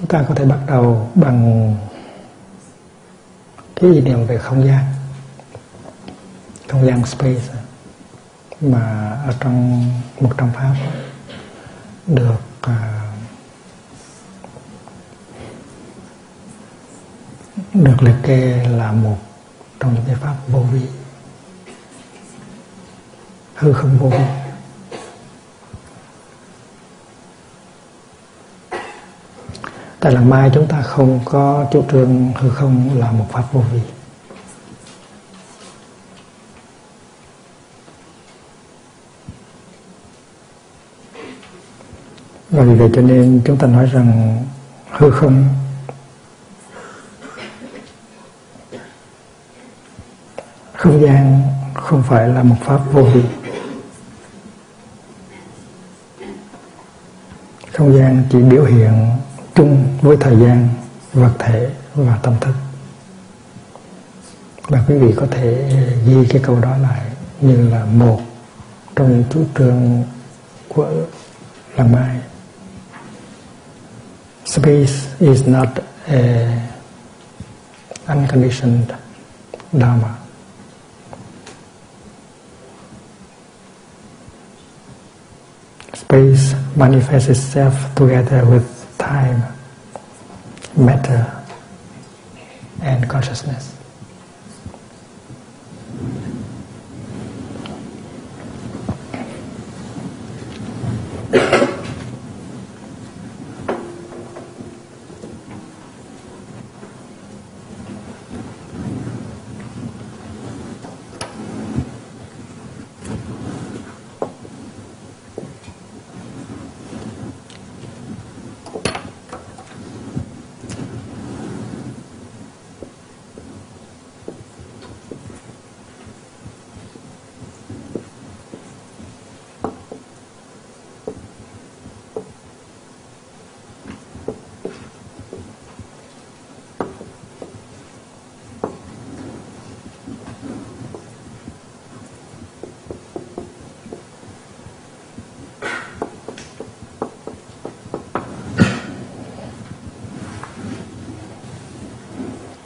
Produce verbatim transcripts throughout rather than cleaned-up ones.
Chúng ta có thể bắt đầu bằng cái ý niệm về không gian, không gian space mà ở trong một trong pháp được được liệt kê là một trong những cái pháp vô vi, hư không vô vi. Tại Làng Mai chúng ta không có chủ trương hư không là một pháp vô vi. Và vì vậy cho nên chúng ta nói rằng hư không không gian không phải là một pháp vô vi. Không gian chỉ biểu hiện chung với thời gian, vật thể và tâm thức. Và quý vị có thể ghi cái câu đó lại như là một trong chủ trương của Làng Mai. Space is not an unconditioned dharma. Space manifests itself together with time, matter, and consciousness.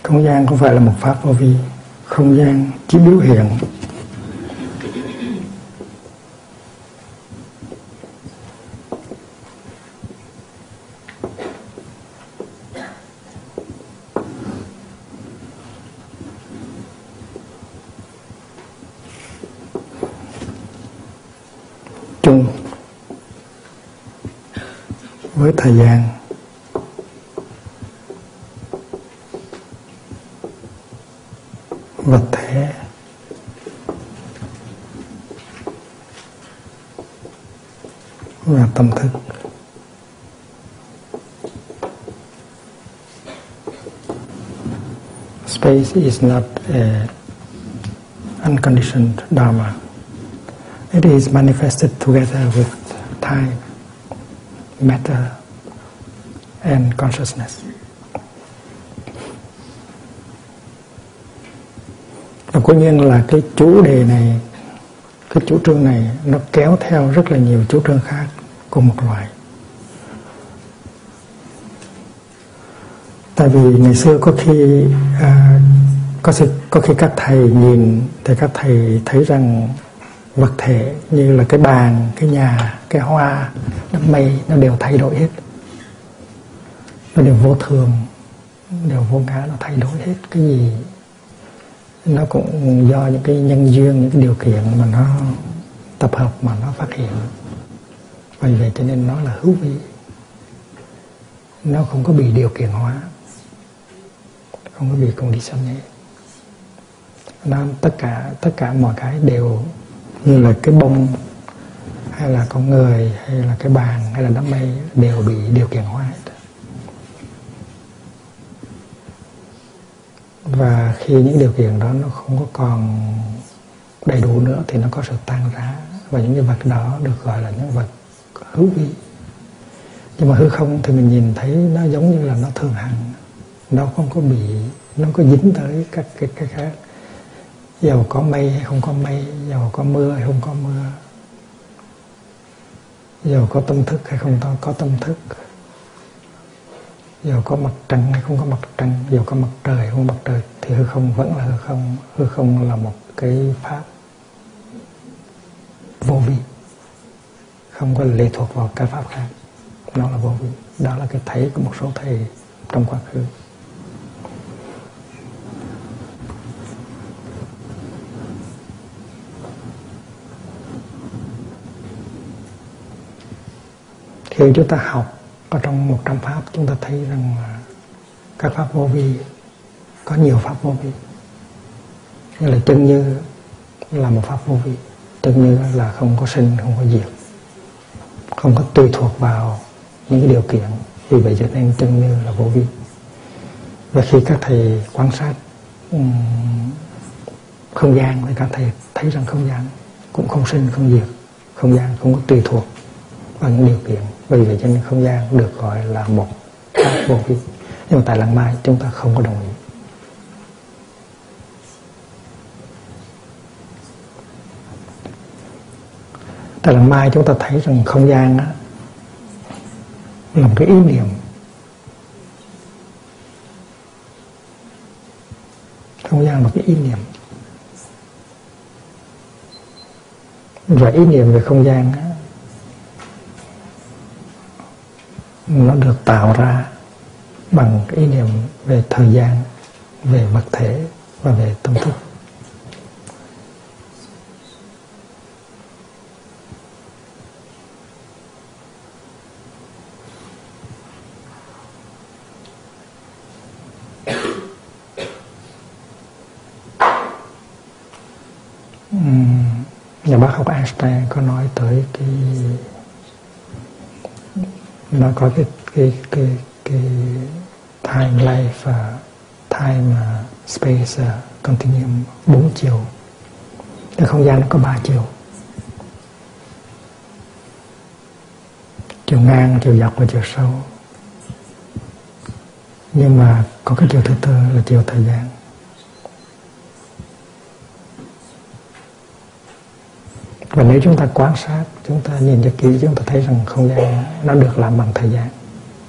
Không gian không phải là một pháp vô vi. Không gian chỉ biểu hiện chung với thời gian, vật thể và tâm thức. Space is not an unconditioned dharma. It is manifested together with time, matter, and consciousness. Và cố nhiên là cái chủ đề này, cái chủ trương này nó kéo theo rất là nhiều chủ trương khác cùng một loại. Tại vì ngày xưa có khi à, có, có khi các thầy nhìn thì các thầy thấy rằng vật thể như là cái bàn, cái nhà, cái hoa, đám mây nó đều thay đổi hết. Nó đều vô thường, đều vô ngã, nó thay đổi hết. Cái gì nó cũng do những cái nhân duyên, những cái điều kiện mà nó tập hợp mà nó phát hiện. Vì vậy cho nên nó là hữu vi. Nó không có bị điều kiện hóa, không có bị conditioning. Nó tất cả tất cả mọi cái đều như là cái bông hay là con người hay là cái bàn hay là đám mây đều bị điều kiện hóa hết. Và khi những điều kiện đó nó không có còn đầy đủ nữa thì nó có sự tan rã, và những cái vật đó được gọi là những vật hữu vi. Nhưng mà hư không thì mình nhìn thấy nó giống như là nó thường hằng, nó không có bị, nó có dính tới các cái, cái khác. Dầu có mây hay không có mây, dầu có mưa hay không có mưa, dầu có tâm thức hay không có tâm thức, Dù có mặt trăng hay không có mặt trăng, dù có mặt trời hay không mặt trời, thì hư không vẫn là hư không. Hư không là một cái pháp vô vi, không có lệ thuộc vào cái pháp khác. Nó là vô vi. Đó là cái thấy của một số thầy trong quá khứ. Khi chúng ta học ở trong một trăm pháp, chúng ta thấy rằng là các pháp vô vi, có nhiều pháp vô vi. Như là chân như là một pháp vô vi. Chân như là không có sinh, không có diệt, không có tùy thuộc vào những cái điều kiện. Vì vậy cho nên chân như là vô vi. Và khi các thầy quan sát um, không gian, thì các thầy thấy rằng không gian cũng không sinh, không diệt. Không gian không có tùy thuộc vào những điều kiện. Vì vậy cho nên không gian được gọi là một pháp vô vi. Nhưng mà tại Làng Mai chúng ta không có đồng ý. Tại Làng Mai chúng ta thấy rằng không gian á, là một cái ý niệm. Không gian là một cái ý niệm. Và ý niệm về không gian á, nó được tạo ra bằng ý niệm về thời gian, về vật thể và về tâm thức. Nhà bác học Einstein có nói tới cái nó có cái cái cái cái time life và time space continuum bốn chiều. Cái không gian nó có ba chiều: chiều ngang, chiều dọc và chiều sâu. Nhưng mà có cái chiều thứ tư là chiều thời gian. Và nếu chúng ta quan sát, chúng ta nhìn cho kỹ, chúng ta thấy rằng không gian nó được làm bằng thời gian,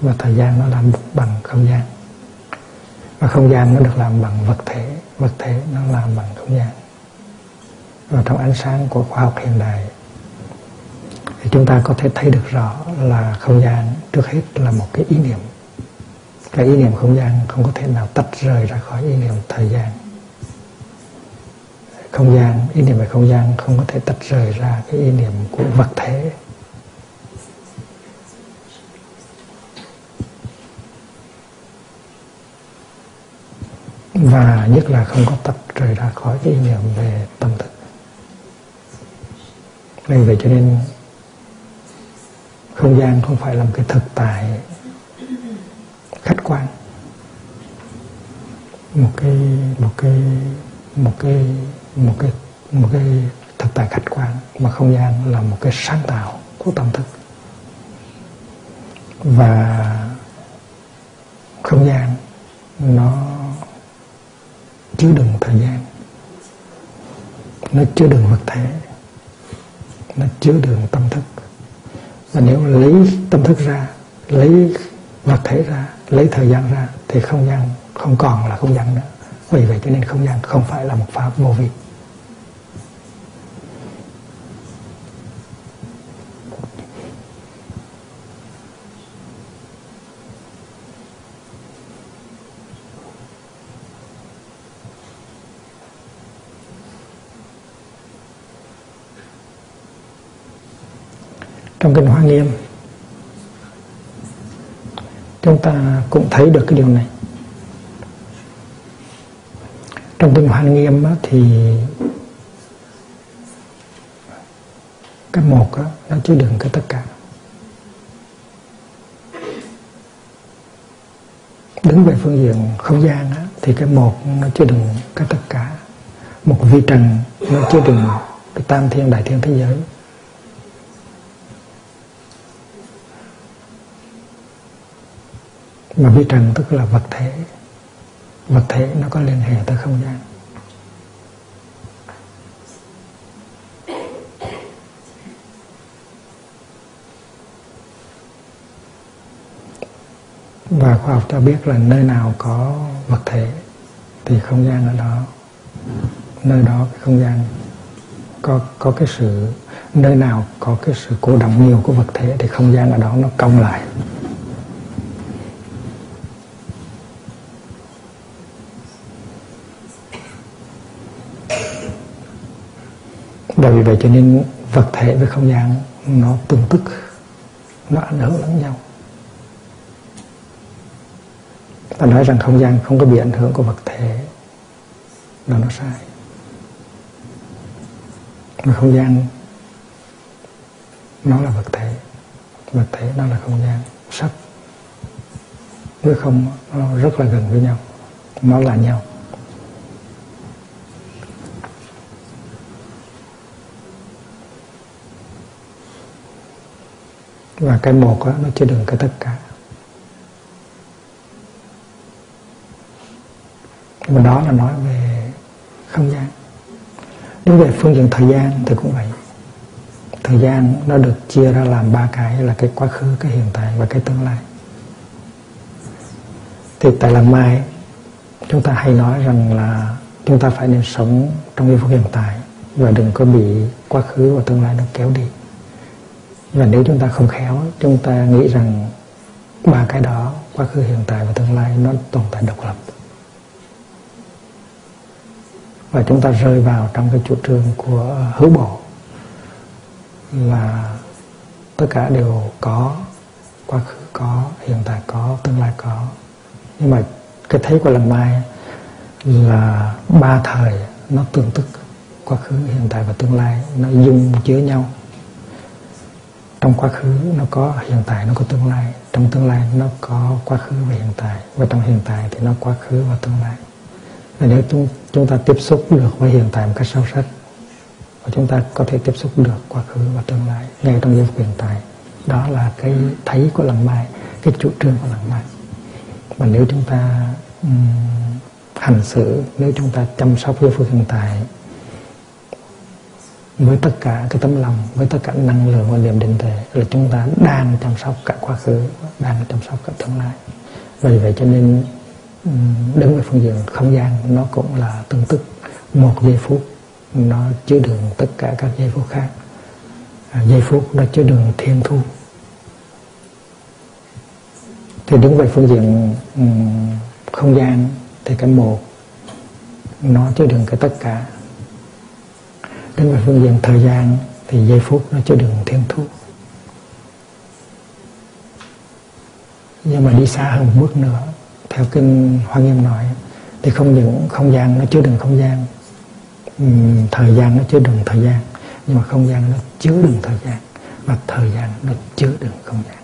và thời gian nó làm bằng không gian, và không gian nó được làm bằng vật thể, vật thể nó làm bằng không gian. Và trong ánh sáng của khoa học hiện đại thì chúng ta có thể thấy được rõ là không gian trước hết là một cái ý niệm. Cái ý niệm không gian không có thể nào tách rời ra khỏi ý niệm thời gian. Không gian, ý niệm về không gian không có thể tách rời ra cái ý niệm của vật thể. Và nhất là không có tách rời ra khỏi cái ý niệm về tâm thức. Vì vậy cho nên không gian không phải là một cái thực tại khách quan. Một cái một cái một cái một cái một cái thực tại khách quan, mà không gian là một cái sáng tạo của tâm thức. Và không gian nó chứa đựng thời gian, nó chứa đựng vật thể, nó chứa đựng tâm thức. Và nếu lấy tâm thức ra, lấy vật thể ra, lấy thời gian ra, thì không gian không còn là không gian nữa. Vì vậy cho nên không gian không phải là một pháp vô vi. Trong Kinh Hoa Nghiêm chúng ta cũng thấy được cái điều này. Trong Kinh Hoa Nghiêm thì cái một nó chứa đựng cái tất cả. Đứng về phương diện không gian thì cái một nó chứa đựng cái tất cả. Một vi trần nó chứa đựng cái tam thiên đại thiên thế giới. Mà vi trần tức là vật thể. Vật thể nó có liên hệ tới không gian. Và khoa học cho biết là nơi nào có vật thể thì không gian ở đó, nơi đó cái không gian có có cái sự, nơi nào có cái sự cổ động nhiều của vật thể thì không gian ở đó nó cong lại. Bởi vì vậy cho nên vật thể với không gian nó tương tức, nó ảnh hưởng lẫn nhau. Ta nói rằng không gian không có bị ảnh hưởng của vật thể là nó sai. Mà không gian nó là vật thể, vật thể nó là không gian. Sắc với không nó rất là gần với nhau, nó là nhau. Và cái một đó, nó chứa đựng cái tất cả. Nhưng mà đó là nói về không gian. Đến về phương diện thời gian thì cũng vậy. Thời gian nó được chia ra làm ba cái, là cái quá khứ, cái hiện tại và cái tương lai. Thì tại Làng Mai chúng ta hay nói rằng là chúng ta phải nên sống trong giây phút hiện tại và đừng có bị quá khứ và tương lai nó kéo đi. Và nếu chúng ta không khéo, chúng ta nghĩ rằng ba cái đó, quá khứ, hiện tại và tương lai, nó tồn tại độc lập. Và chúng ta rơi vào trong cái chủ trương của hữu bộ là tất cả đều có, quá khứ có, hiện tại có, tương lai có. Nhưng mà cái thấy của Làng Mai là ba thời nó tương tức, quá khứ, hiện tại và tương lai nó dung chứa nhau. Trong quá khứ nó có hiện tại, nó có tương lai. Trong tương lai nó có quá khứ và hiện tại. Và trong hiện tại thì nó quá khứ và tương lai. Và nếu chúng, chúng ta tiếp xúc được với hiện tại một cách sâu sắc, và chúng ta có thể tiếp xúc được quá khứ và tương lai ngay trong giây phút hiện tại. Đó là cái thấy của Làng Mai, cái chủ trương của Làng Mai. Mà nếu chúng ta um, hành xử, nếu chúng ta chăm sóc giây phút hiện tại với tất cả cái tấm lòng, với tất cả năng lượng và niềm định thể, là chúng ta đang chăm sóc cả quá khứ, đang chăm sóc cả tương lai. Vì vậy cho nên đứng về phương diện không gian nó cũng là tương tức. Một giây phút nó chứa đựng tất cả các giây phút khác. Giây phút nó chứa đựng thiên thu. Thì đứng về phương diện không gian thì cái một nó chứa đựng cái tất cả. Đến về phương diện thời gian thì giây phút nó chứa đựng thiên thu. Nhưng mà đi xa hơn một bước nữa, theo Kinh Hoa Nghiêm nói, thì không những không gian nó chứa đựng không gian, thời gian nó chứa đựng thời gian, nhưng mà không gian nó chứa đựng thời gian, và thời gian nó chứa đựng không gian.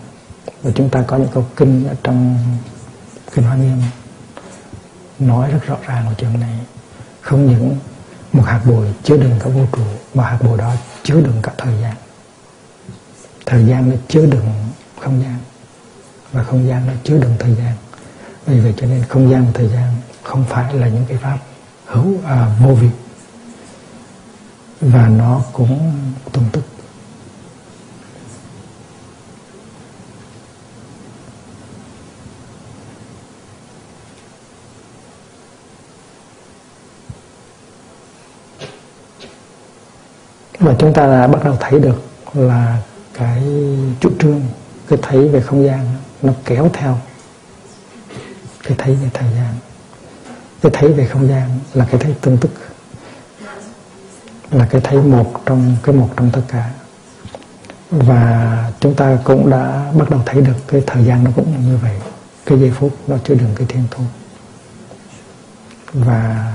Và chúng ta có những câu kinh ở trong Kinh Hoa Nghiêm nói rất rõ ràng về chuyện này. Không những một hạt bụi chứa đựng cả vũ trụ, mà hạt bụi đó chứa đựng cả thời gian. Thời gian nó chứa đựng không gian, và không gian nó chứa đựng thời gian. Vì vậy cho nên không gian và thời gian không phải là những cái pháp hữu à, vô vị, và nó cũng tương tức. Và chúng ta đã bắt đầu thấy được là cái chủ trương, cái thấy về không gian nó kéo theo cái thấy về thời gian. Cái thấy về không gian là cái thấy tương tức, là cái thấy một trong cái một trong tất cả. Và chúng ta cũng đã bắt đầu thấy được cái thời gian nó cũng như vậy. Cái giây phút nó chứa đựng cái thiên thu, và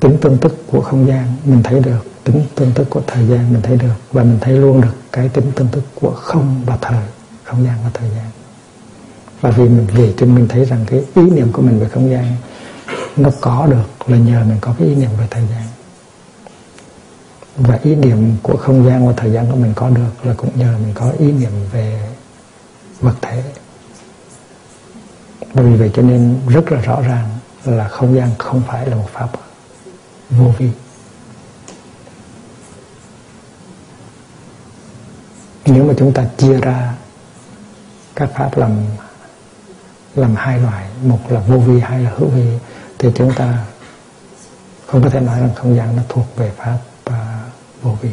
tính tương tức của không gian mình thấy được, tính tương tức của thời gian mình thấy được, và mình thấy luôn được cái tính tương tức của không và thời, không gian và thời gian. Và vì mình vì cho mình thấy rằng cái ý niệm của mình về không gian nó có được là nhờ mình có cái ý niệm về thời gian, và ý niệm của không gian và thời gian của mình có được là cũng nhờ mình có ý niệm về vật thể. Bởi vì vậy cho nên rất là rõ ràng là không gian không phải là một pháp vô vi. Nếu mà chúng ta chia ra các pháp làm làm hai loại, một là vô vi, hai là hữu vi, thì chúng ta không có thể nói rằng không gian nó thuộc về pháp uh, vô vi.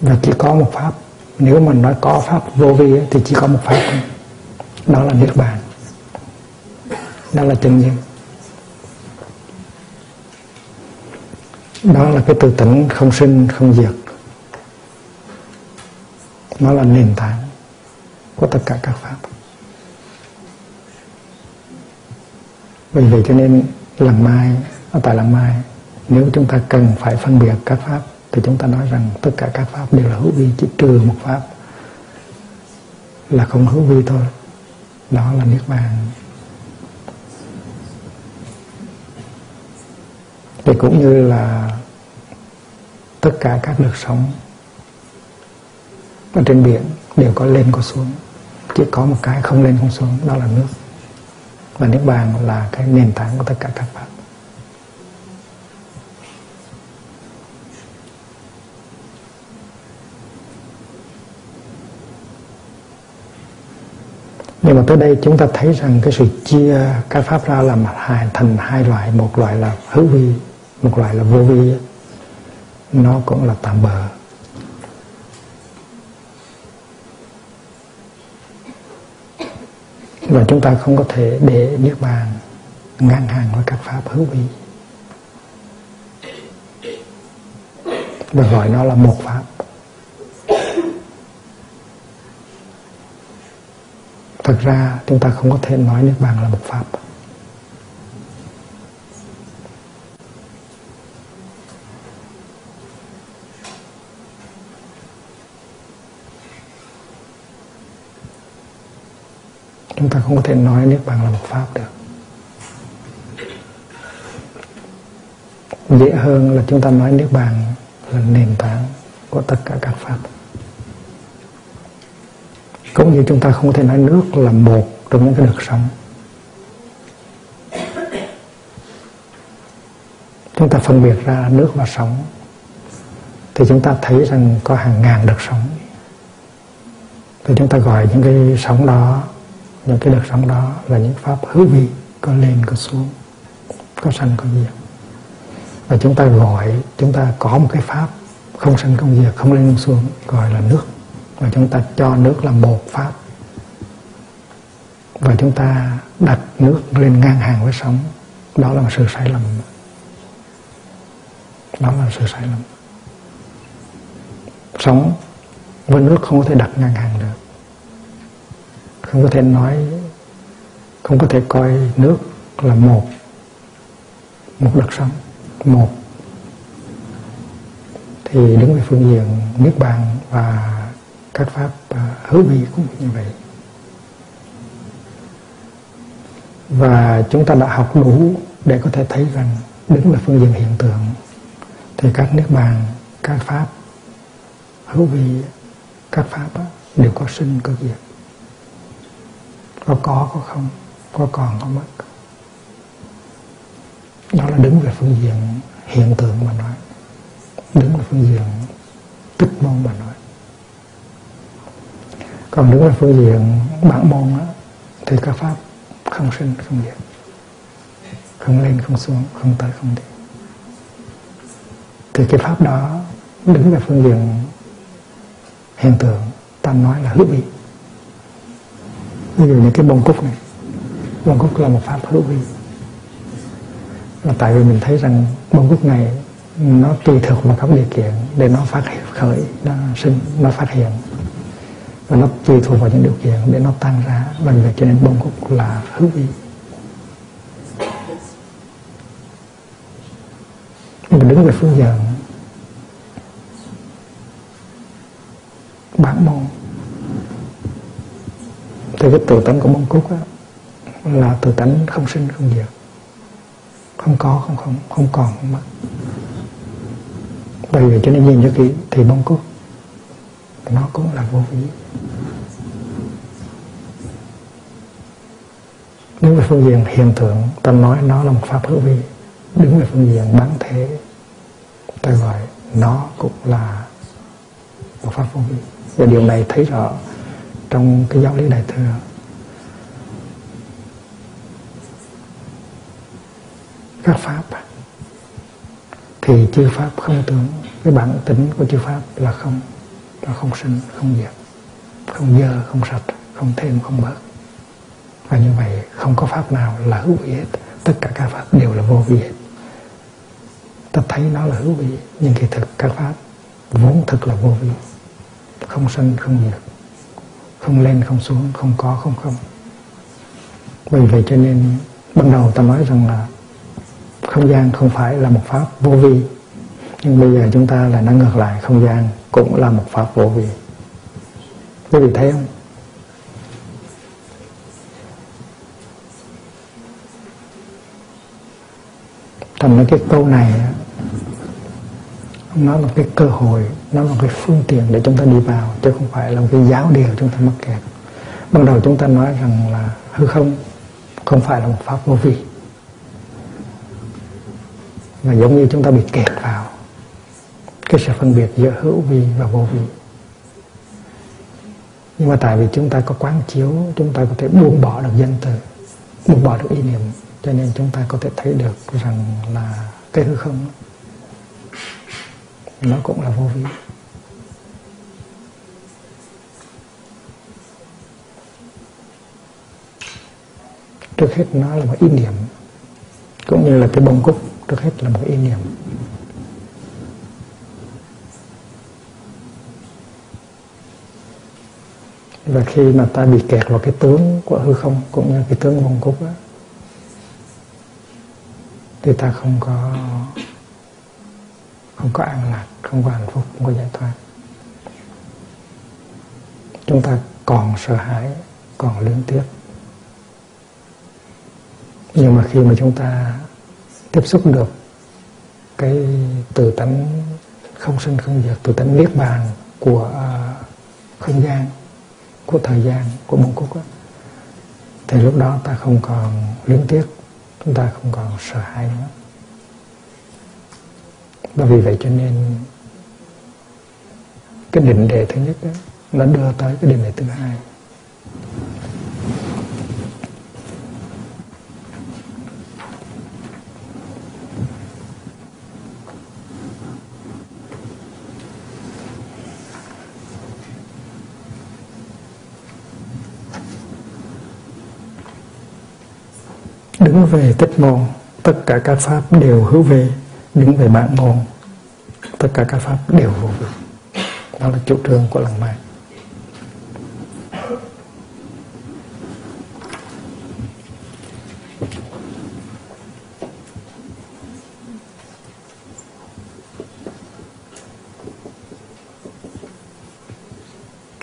Và chỉ có một pháp, nếu mình nói có pháp vô vi thì chỉ có một pháp, đó là Niết Bàn, đó là chánh niệm, đó là cái tự tỉnh không sinh không diệt, nó là nền tảng của tất cả các pháp. Vì vậy cho nên Làng Mai, ở tại Làng Mai, nếu chúng ta cần phải phân biệt các pháp thì chúng ta nói rằng tất cả các pháp đều là hữu vi, chỉ trừ một pháp là không hữu vi thôi, đó là Niết Bàn. Thì cũng như là tất cả các đợt sóng ở trên biển đều có lên có xuống, chỉ có một cái không lên không xuống, đó là nước. Và Niết Bàn là cái nền tảng của tất cả các pháp. Nhưng mà tới đây chúng ta thấy rằng cái sự chia các pháp ra làm hai, thành hai loại, một loại là hữu vi, một loại là vô vi, nó cũng là tạm bợ. Và chúng ta không có thể để Niết Bàn ngang hàng với các pháp hữu vi và gọi nó là một pháp. Thật ra chúng ta không có thể nói Niết Bàn là một pháp. Chúng ta không có thể nói Niết Bàn là một pháp được. Dễ hơn là chúng ta nói Niết Bàn là nền tảng của tất cả các pháp. Cũng như chúng ta không thể nói nước là một trong những cái đợt sóng. Chúng ta phân biệt ra nước và sóng thì chúng ta thấy rằng có hàng ngàn đợt sóng. Thì chúng ta gọi những cái sóng đó, những cái đợt sóng đó là những pháp hữu vi, có lên có xuống, có sanh có diệt. Và chúng ta gọi, chúng ta có một cái pháp không sanh không diệt, không lên không xuống, gọi là nước. Và chúng ta cho nước là một pháp, và chúng ta đặt nước lên ngang hàng với sóng, đó là một sự sai lầm. Đó là sự sai lầm. Sóng với nước không có thể đặt ngang hàng được. Không có thể nói, không có thể coi nước là một, một đợt sóng, một. Thì đứng về phương diện Niết Bàn và các pháp hữu vi cũng như vậy. Và chúng ta đã học đủ để có thể thấy rằng đứng là phương diện hiện tượng thì các Niết Bàn, các pháp hữu vi, các pháp đều có sinh có diệt, có có có không, có còn có mất. Đó là đứng về phương diện hiện tượng mà nói, đứng về phương diện tích môn mà nói. Còn đứng ở phương diện bản môn á, thì các pháp không sinh, không diệt, không lên, không xuống, không tới, không đi. Thì cái pháp đó đứng ở phương diện hiện tượng, ta nói là hữu vi. Ví dụ như cái bông cúc này, bông cúc là một pháp hữu vi. Là tại vì mình thấy rằng bông cúc này nó tùy thuộc vào các điều kiện để nó phát khởi, nó sinh, nó phát hiện. và nó tùy thuộc vào những điều kiện để nó tan ra. Và vì vậy cho nên bông cúc là hữu ý. Mình đứng về phương diện bản môn thì cái tự tánh của bông cúc á, là tự tánh không sinh không diệt, không có không không không còn không mất. Bởi vì cho nên nhìn cho kỹ thì bông cúc nó cũng là vô vi. Nếu về phương diện hiện tượng ta nói nó là một pháp hữu vi, đứng về phương diện bản thể ta gọi nó cũng là một pháp vô vi. Và điều này thấy rõ trong cái giáo lý Đại Thừa. Các pháp thì chư pháp không tưởng, cái bản tính của chư pháp là không, là không sinh, không diệt, không dơ, không sạch, không thêm, không bớt. Và như vậy không có pháp nào là hữu vi hết, tất cả các pháp đều là vô vi hết. Ta thấy nó là hữu vi, nhưng kỳ thực các pháp vốn thực là vô vi, không sinh, không diệt, không lên, không xuống, không có, không không. Bởi vậy cho nên ban đầu ta nói rằng là không gian không phải là một pháp vô vi, nhưng bây giờ chúng ta lại nói ngược lại, không gian cũng là một pháp vô vi. Quý vị thấy không? Thành cái câu này nó là cái cơ hội, nó là cái phương tiện để chúng ta đi vào, chứ không phải là một cái giáo điều chúng ta mắc kẹt. Ban đầu chúng ta nói rằng là hư không không phải là một pháp vô vi, và giống như chúng ta bị kẹt vào cái sự phân biệt giữa hữu vi và vô vi. Nhưng mà tại vì chúng ta có quán chiếu, chúng ta có thể buông bỏ được danh từ, buông bỏ được ý niệm, cho nên chúng ta có thể thấy được rằng là cái hư không nó cũng là vô vi. Trước hết nó là một ý niệm, cũng như là cái bông cúc trước hết là một ý niệm. Và khi mà ta bị kẹt vào cái tướng của hư không cũng như cái tướng bông cúc á, thì ta không có không có an lạc, không có hạnh phúc, không có giải thoát. Chúng ta còn sợ hãi, còn luyến tiếc. Nhưng mà khi mà chúng ta tiếp xúc được cái tự tánh không sinh không diệt, tự tánh niết bàn của không gian, của thời gian, của bông cúc đó, thì lúc đó ta không còn luyến tiếc, chúng ta không còn sợ hãi nữa. Và vì vậy cho nên cái định đề thứ nhất đó, nó đưa tới cái định đề thứ hai. Đứng về tích môn, tất cả các pháp đều hữu vi. Đứng về bản môn, tất cả các pháp đều vô vi. Đó là chủ trương của Làng Mai.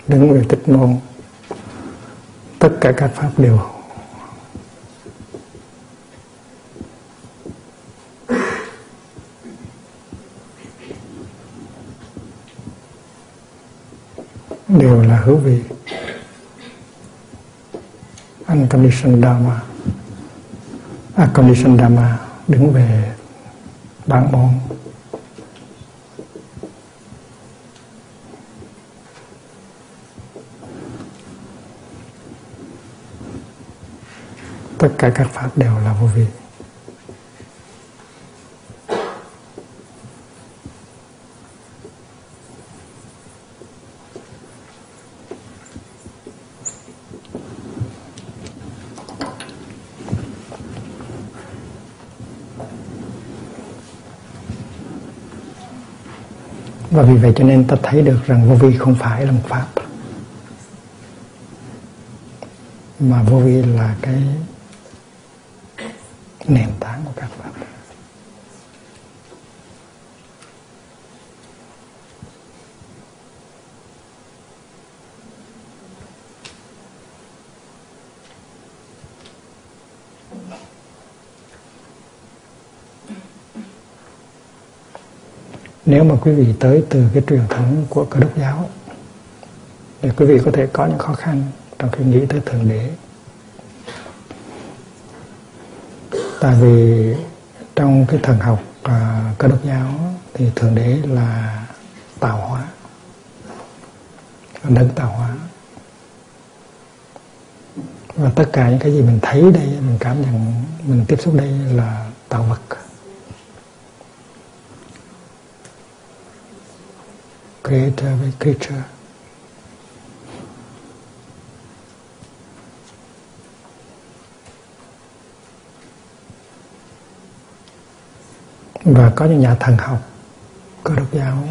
Đứng về tích môn, tất cả các pháp đều đều là hữu vi. Unconditioned Dharma, Unconditioned Dharma, đứng về bản môn, tất cả các pháp đều là vô vi. Và vì vậy cho nên ta thấy được rằng vô vi không phải là một pháp, mà vô vi là cái nền tảng của các pháp. Nếu mà quý vị tới từ cái truyền thống của Cơ Đốc giáo thì quý vị có thể có những khó khăn trong khi nghĩ tới Thượng Đế. Tại vì trong cái thần học uh, Cơ Đốc giáo thì Thượng Đế là tạo hóa, đấng tạo hóa. Và tất cả những cái gì mình thấy đây, mình cảm nhận, mình tiếp xúc đây là tạo vật. Creator với creature. Và có những nhà thần học Cơ Đốc giáo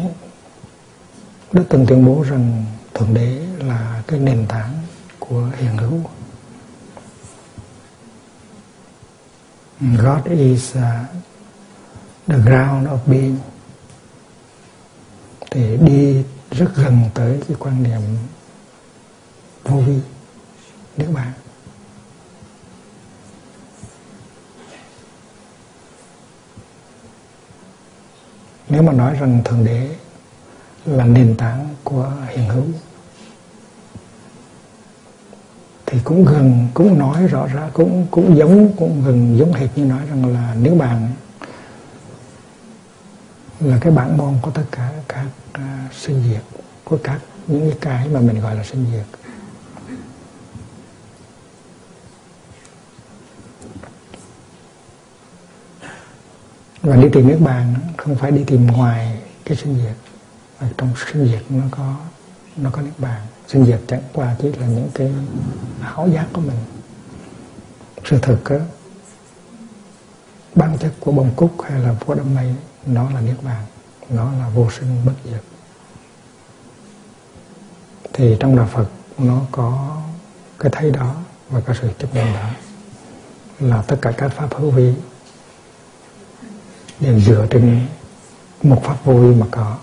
đã từng tuyên bố rằng Thượng Đế là cái nền tảng của hiện hữu. God is uh, the ground of being. Thì đi rất gần tới cái quan niệm vô vi, Niết Bàn. Nếu mà nói rằng Thượng Đế là nền tảng của hiện hữu thì cũng gần, cũng nói rõ ra, cũng cũng giống, cũng gần giống hệt như nói rằng là Niết Bàn là cái bản môn của tất cả các uh, sinh diệt, của các những cái mà mình gọi là sinh diệt. Và đi tìm Niết Bàn không phải đi tìm ngoài cái sinh diệt, và trong sinh diệt nó có nó có Niết Bàn. Sinh diệt chẳng qua chỉ là những cái ảo giác của mình. Sự thật đó, bản chất của bông cúc hay là của đám mây, nó là Niết Bàn, nó là vô sinh bất diệt. Thì trong Đạo Phật nó có cái thấy đó và có sự chấp nhận đó, là tất cả các pháp hữu vi đều dựa trên một pháp vô vi mà có,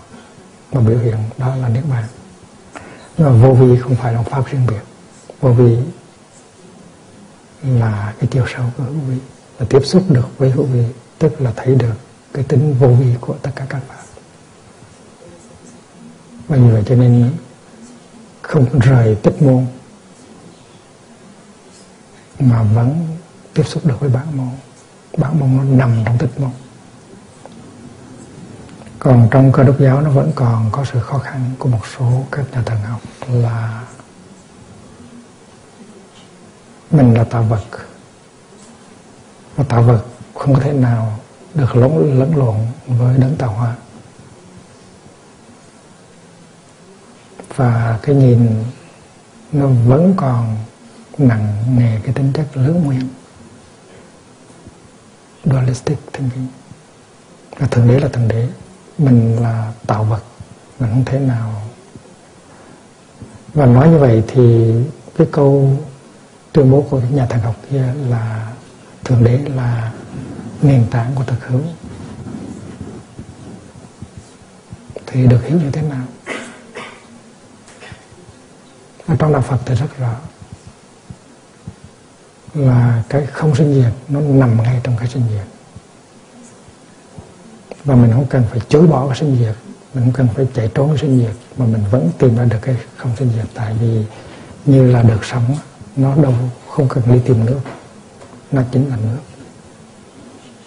mà biểu hiện đó là Niết Bàn. Nhưng mà vô vi không phải là một pháp riêng biệt. Vô vi là cái chiều sâu của hữu vi, là tiếp xúc được với hữu vi, tức là thấy được cái tính vô vi của tất cả các pháp. Và như vậy cho nên không rời tích môn mà vẫn tiếp xúc được với bản môn. Bản môn nó nằm trong tích môn. Còn trong Cơ Đốc giáo nó vẫn còn có sự khó khăn của một số các nhà thần học là mình là tạo vật, và tạo vật không có thể nào được lẫn lẫn lộn với đấng tạo hóa. Và cái nhìn nó vẫn còn nặng nề cái tính chất lưỡng nguyên, dualistic thinking. Là Thượng Đế là Thượng Đế, mình là tạo vật, mình không thể nào. Và nói như vậy thì cái câu tuyên bố của nhà thần học kia là Thượng Đế là nền tảng của thực hữu thì được hiểu như thế nào? Ở trong Đạo Phật thì rất rõ là cái không sinh diệt nó nằm ngay trong cái sinh diệt, và mình không cần phải chối bỏ cái sinh diệt, mình không cần phải chạy trốn cái sinh diệt, mà mình vẫn tìm ra được cái không sinh diệt. Tại vì như là được sống, nó đâu không cần đi tìm nước, nó chính là nước.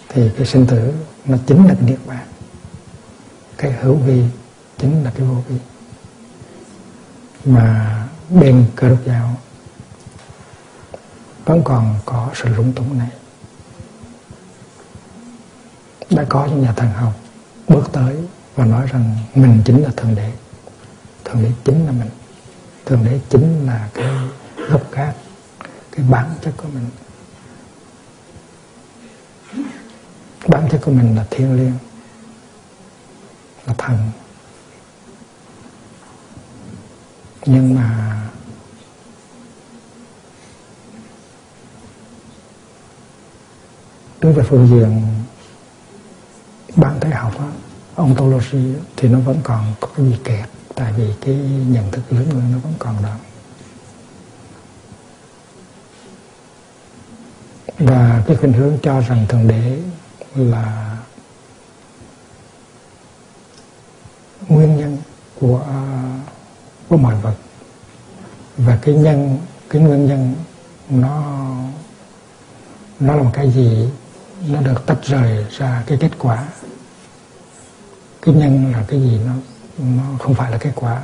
Thì cái sinh tử nó chính là cái Niết Bàn, cái hữu vi chính là cái vô vi. Mà bên Cơ Đốc giáo vẫn còn có sự lúng túng này. Đã có những nhà thần học bước tới và nói rằng mình chính là Thượng Đế, Thượng Đế chính là mình, Thượng Đế chính là cái gốc gác, cái bản chất của mình. Bản chất của mình là thiêng liêng, là thần. Nhưng mà đứng về phương diện bản thể học đó, ontology thì nó vẫn còn có cái gì kẹt, tại vì cái nhận thức lớn hơn nó vẫn còn đó. Và cái khuynh hướng cho rằng Thượng Đế là nguyên nhân của của mọi vật, và cái nhân, cái nguyên nhân nó nó là một cái gì, nó được tách rời ra cái kết quả. Cái nhân là cái gì, nó nó không phải là kết quả,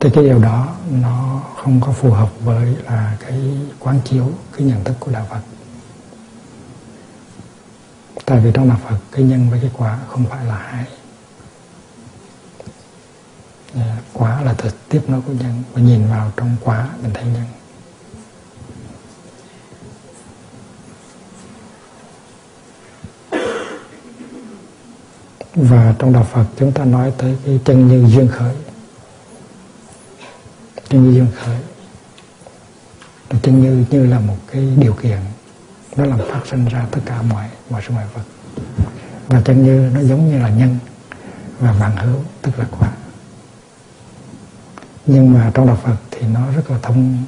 thì cái điều đó nó không có phù hợp với là cái quán chiếu, cái nhận thức của đạo Phật. Tại vì trong đạo Phật cái nhân với cái quả không phải là hai. Quả là thực tiếp nối của nhân, và nhìn vào trong quả mình thấy nhân. Và trong đạo Phật chúng ta nói tới cái chân như duyên khởi. Chân như duyên khởi, chân như như là một cái điều kiện, nó làm phát sinh ra tất cả mọi mọi sự ngoại vật. Và chân như nó giống như là nhân và vạn hữu, tức là quả. Nhưng mà trong đạo Phật thì nó rất là thông,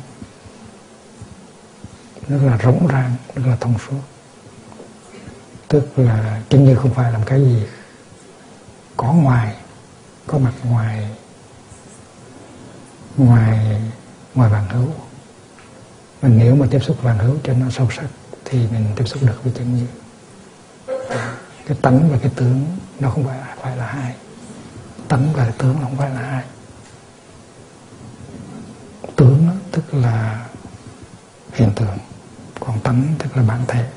rất là rỗng rang, rất là thông suốt. Tức là chân như không phải làm cái gì có ngoài, có mặt ngoài, ngoài ngoài vạn hữu. Mình nếu mà tiếp xúc vạn hữu cho nó sâu sắc thì mình tiếp xúc được với chân như. Cái tánh và cái tướng nó không phải, phải là hai. Tánh và tướng nó không phải là hai. Tướng tức là hiện tượng, còn tánh tức là bản thể.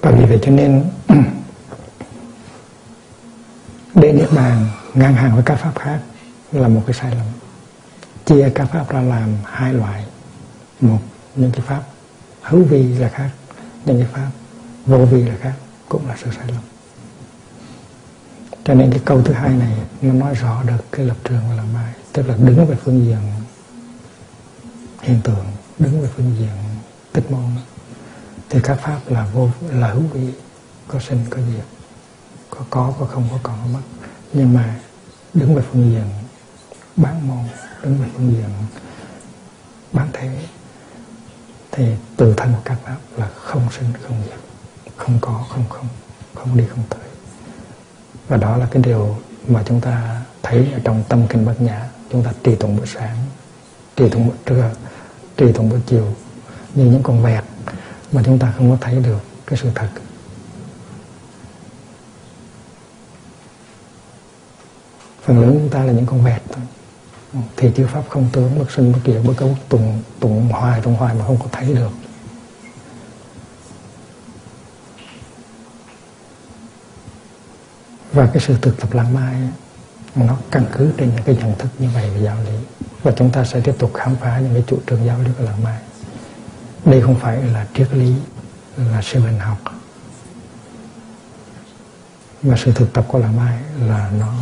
Và vì vậy cho nên để Niết Bàn ngang hàng với các pháp khác là một cái sai lầm. Chia các pháp ra làm hai loại, một những cái pháp hữu vi là khác, những cái pháp vô vi là khác, cũng là sự sai lầm. Cho nên cái câu thứ hai này nó nói rõ được cái lập trường của Làng Mai, tức là đứng về phương diện hiện tượng, đứng về phương diện tích môn thì các pháp là vô, là hữu vi, có sinh có diệt, có có có không, có còn có mất. Nhưng mà đứng về phương diện bán môn, đứng về phương diện bán thế thì tự thân của các pháp là không sinh không diệt, không có không không, không đi không tới. Và đó là cái điều mà chúng ta thấy ở trong Tâm Kinh Bát Nhã. Chúng ta trì tụng buổi sáng, trì tụng buổi trưa, trì tụng buổi chiều như những con vẹt, mà chúng ta không có thấy được cái sự thật. Phần lớn chúng ta là những con vẹt thôi. Thì chư pháp không tướng, bất sinh bất diệt, bất cấu tụng tụng hoài tụng hoài mà không có thấy được. Và cái sự thực tập Làng Mai nó căn cứ trên những cái nhận thức như vậy về giáo lý. Và chúng ta sẽ tiếp tục khám phá những cái chủ trương giáo lý của Làng Mai. Đây không phải là triết lý, là siêu hình học. Và sự thực tập của Làng Mai là nó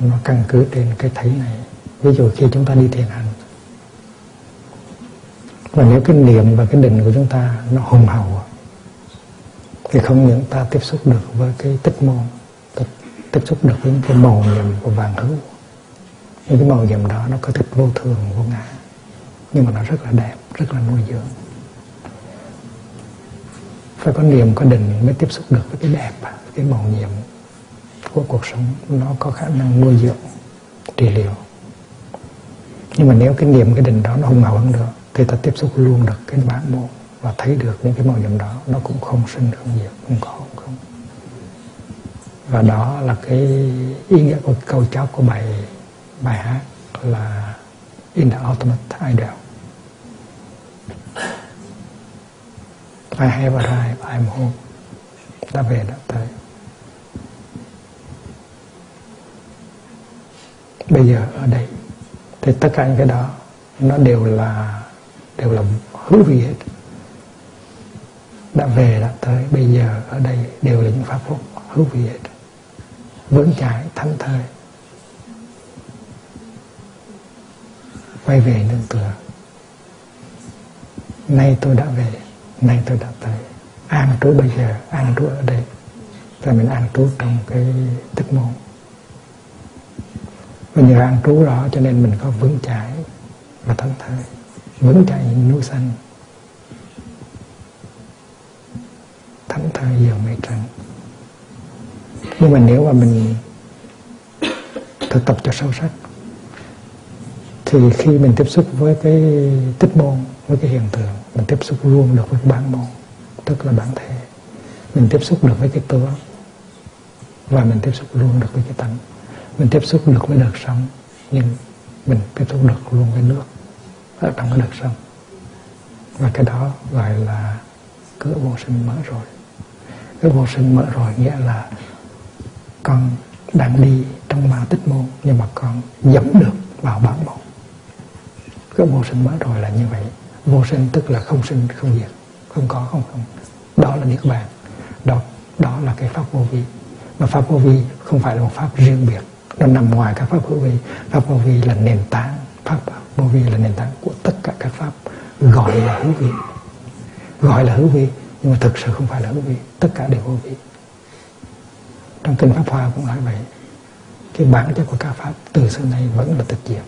nó căn cứ trên cái thấy này. Ví dụ khi chúng ta đi thiền hành, và nếu cái niệm và cái định của chúng ta nó hùng hậu thì không những ta tiếp xúc được với cái tích môn, tiếp, tiếp xúc được với cái màu nhiệm của vạn hữu. Những cái màu nhiệm đó nó có thích vô thường, vô ngã, nhưng mà nó rất là đẹp, rất là nuôi dưỡng. Phải có niềm, có định mới tiếp xúc được với cái đẹp, cái màu nhiệm của cuộc sống. Nó có khả năng nuôi dưỡng, trị liệu. Nhưng mà nếu cái niềm, cái định đó nó hùng hậu hơn nữa thì ta tiếp xúc luôn được cái bản môn, và thấy được những cái màu nhiệm đó nó cũng không sinh không diệt, không có không không. Và đó là cái ý nghĩa của câu chót của bài bài hát là in the ultimate ideal I have arrived, I'm home. Ta về đã tới. Bây giờ ở đây thì tất cả những cái đó nó đều là đều là hữu vi hết. Đã về, đã tới, bây giờ, ở đây đều là những pháp phúc hữu vi hết, vững chãi, thánh thơi, quay về nương tựa. nay tôi đã về, nay tôi đã tới, an trú bây giờ, an trú ở đây. Thì mình an trú trong cái thức môn. Và nhờ an trú đó cho nên mình có vững chãi và thẫn thờ, vững chãi như núi xanh, thẫn thờ dường mây trắng. Nhưng mà nếu mà mình thực tập cho sâu sắc thì khi mình tiếp xúc với cái tích môn, với cái hiện tượng, mình tiếp xúc luôn được với bản môn, tức là bản thể. Mình tiếp xúc được với cái tướng và mình tiếp xúc luôn được với cái tánh. Mình tiếp xúc được với đợt sống, nhưng mình tiếp xúc được luôn với nước ở trong cái đợt sống. Và cái đó gọi là cửa vô sinh mở rồi. Cửa vô sinh mở rồi nghĩa là con đang đi trong màn tích môn, nhưng mà con dẫm được vào bản môn. Cửa vô sinh mở rồi là như vậy. Vô sinh tức là không sinh, không diệt, không có, không không. Đó là Niết Bàn. Đó, đó là cái pháp vô vi. Mà pháp vô vi không phải là một pháp riêng biệt, nó nằm ngoài các pháp hữu vi. Pháp vô vi là nền tảng, pháp vô vi là nền tảng của tất cả các pháp gọi là hữu vi. Gọi là hữu vi nhưng mà thực sự không phải là hữu vi, tất cả đều vô vi. Trong kinh Pháp Hoa cũng nói vậy, cái bản chất của các pháp từ xưa nay vẫn là tịch diệt.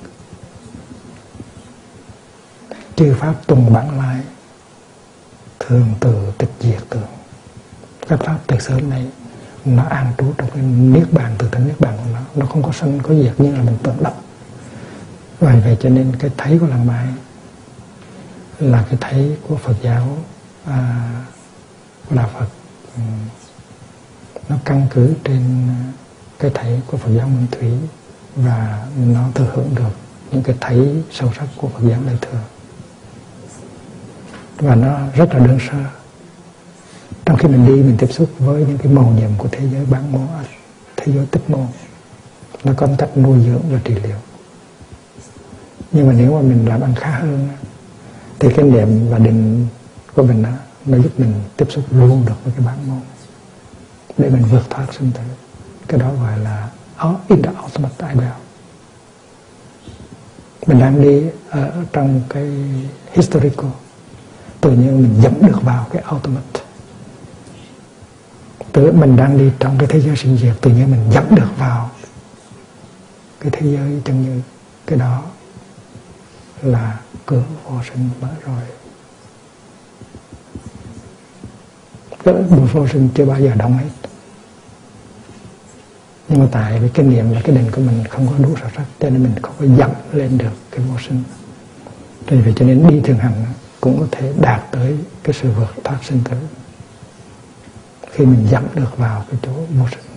Chư pháp tùng bản lai, thường từ tịch diệt tưởng. Các pháp từ xưa nay nó an trú trong cái niết bàn, từ tính niết bàn của nó, nó không có sanh có diệt, nhưng là mình tưởng lập. Vậy vậy cho nên cái thấy của Làng Mai là cái thấy của Phật giáo, à, của đạo Phật, nó căn cứ trên cái thấy của Phật giáo Nguyên Thủy và nó thừa hưởng được những cái thấy sâu sắc của Phật giáo Đại Thừa, và nó rất là đơn sơ. Trong khi mình đi mình tiếp xúc với những cái màu nhiệm của thế giới bán môn, thế giới tích môn, nó có cách nuôi dưỡng và trị liệu. Nhưng mà nếu mà mình làm ăn khá hơn thì cái niệm và định của mình đó, nó giúp mình tiếp xúc luôn được với cái bán môn để mình vượt thoát sinh tử. Cái đó gọi là in the ultimate ideal. Mình đang đi ở trong cái historical, tự nhiên mình dẫm được vào cái ultimate. Tự mình đang đi trong cái thế giới sinh diệt, tự nhiên mình dẫm được vào cái thế giới chân như. Cái đó là cửa vô sinh mở rồi. Cửa vô sinh chưa bao giờ đóng hết, nhưng mà tại vì cái niệm và cái định của mình không có đủ sâu sắc cho nên mình không có dẫm lên được cái vô sinh. Vì vậy cho nên đi thường hành cũng có thể đạt tới cái sự vượt thoát sinh tử khi mình dẫm được vào cái chỗ vô sinh.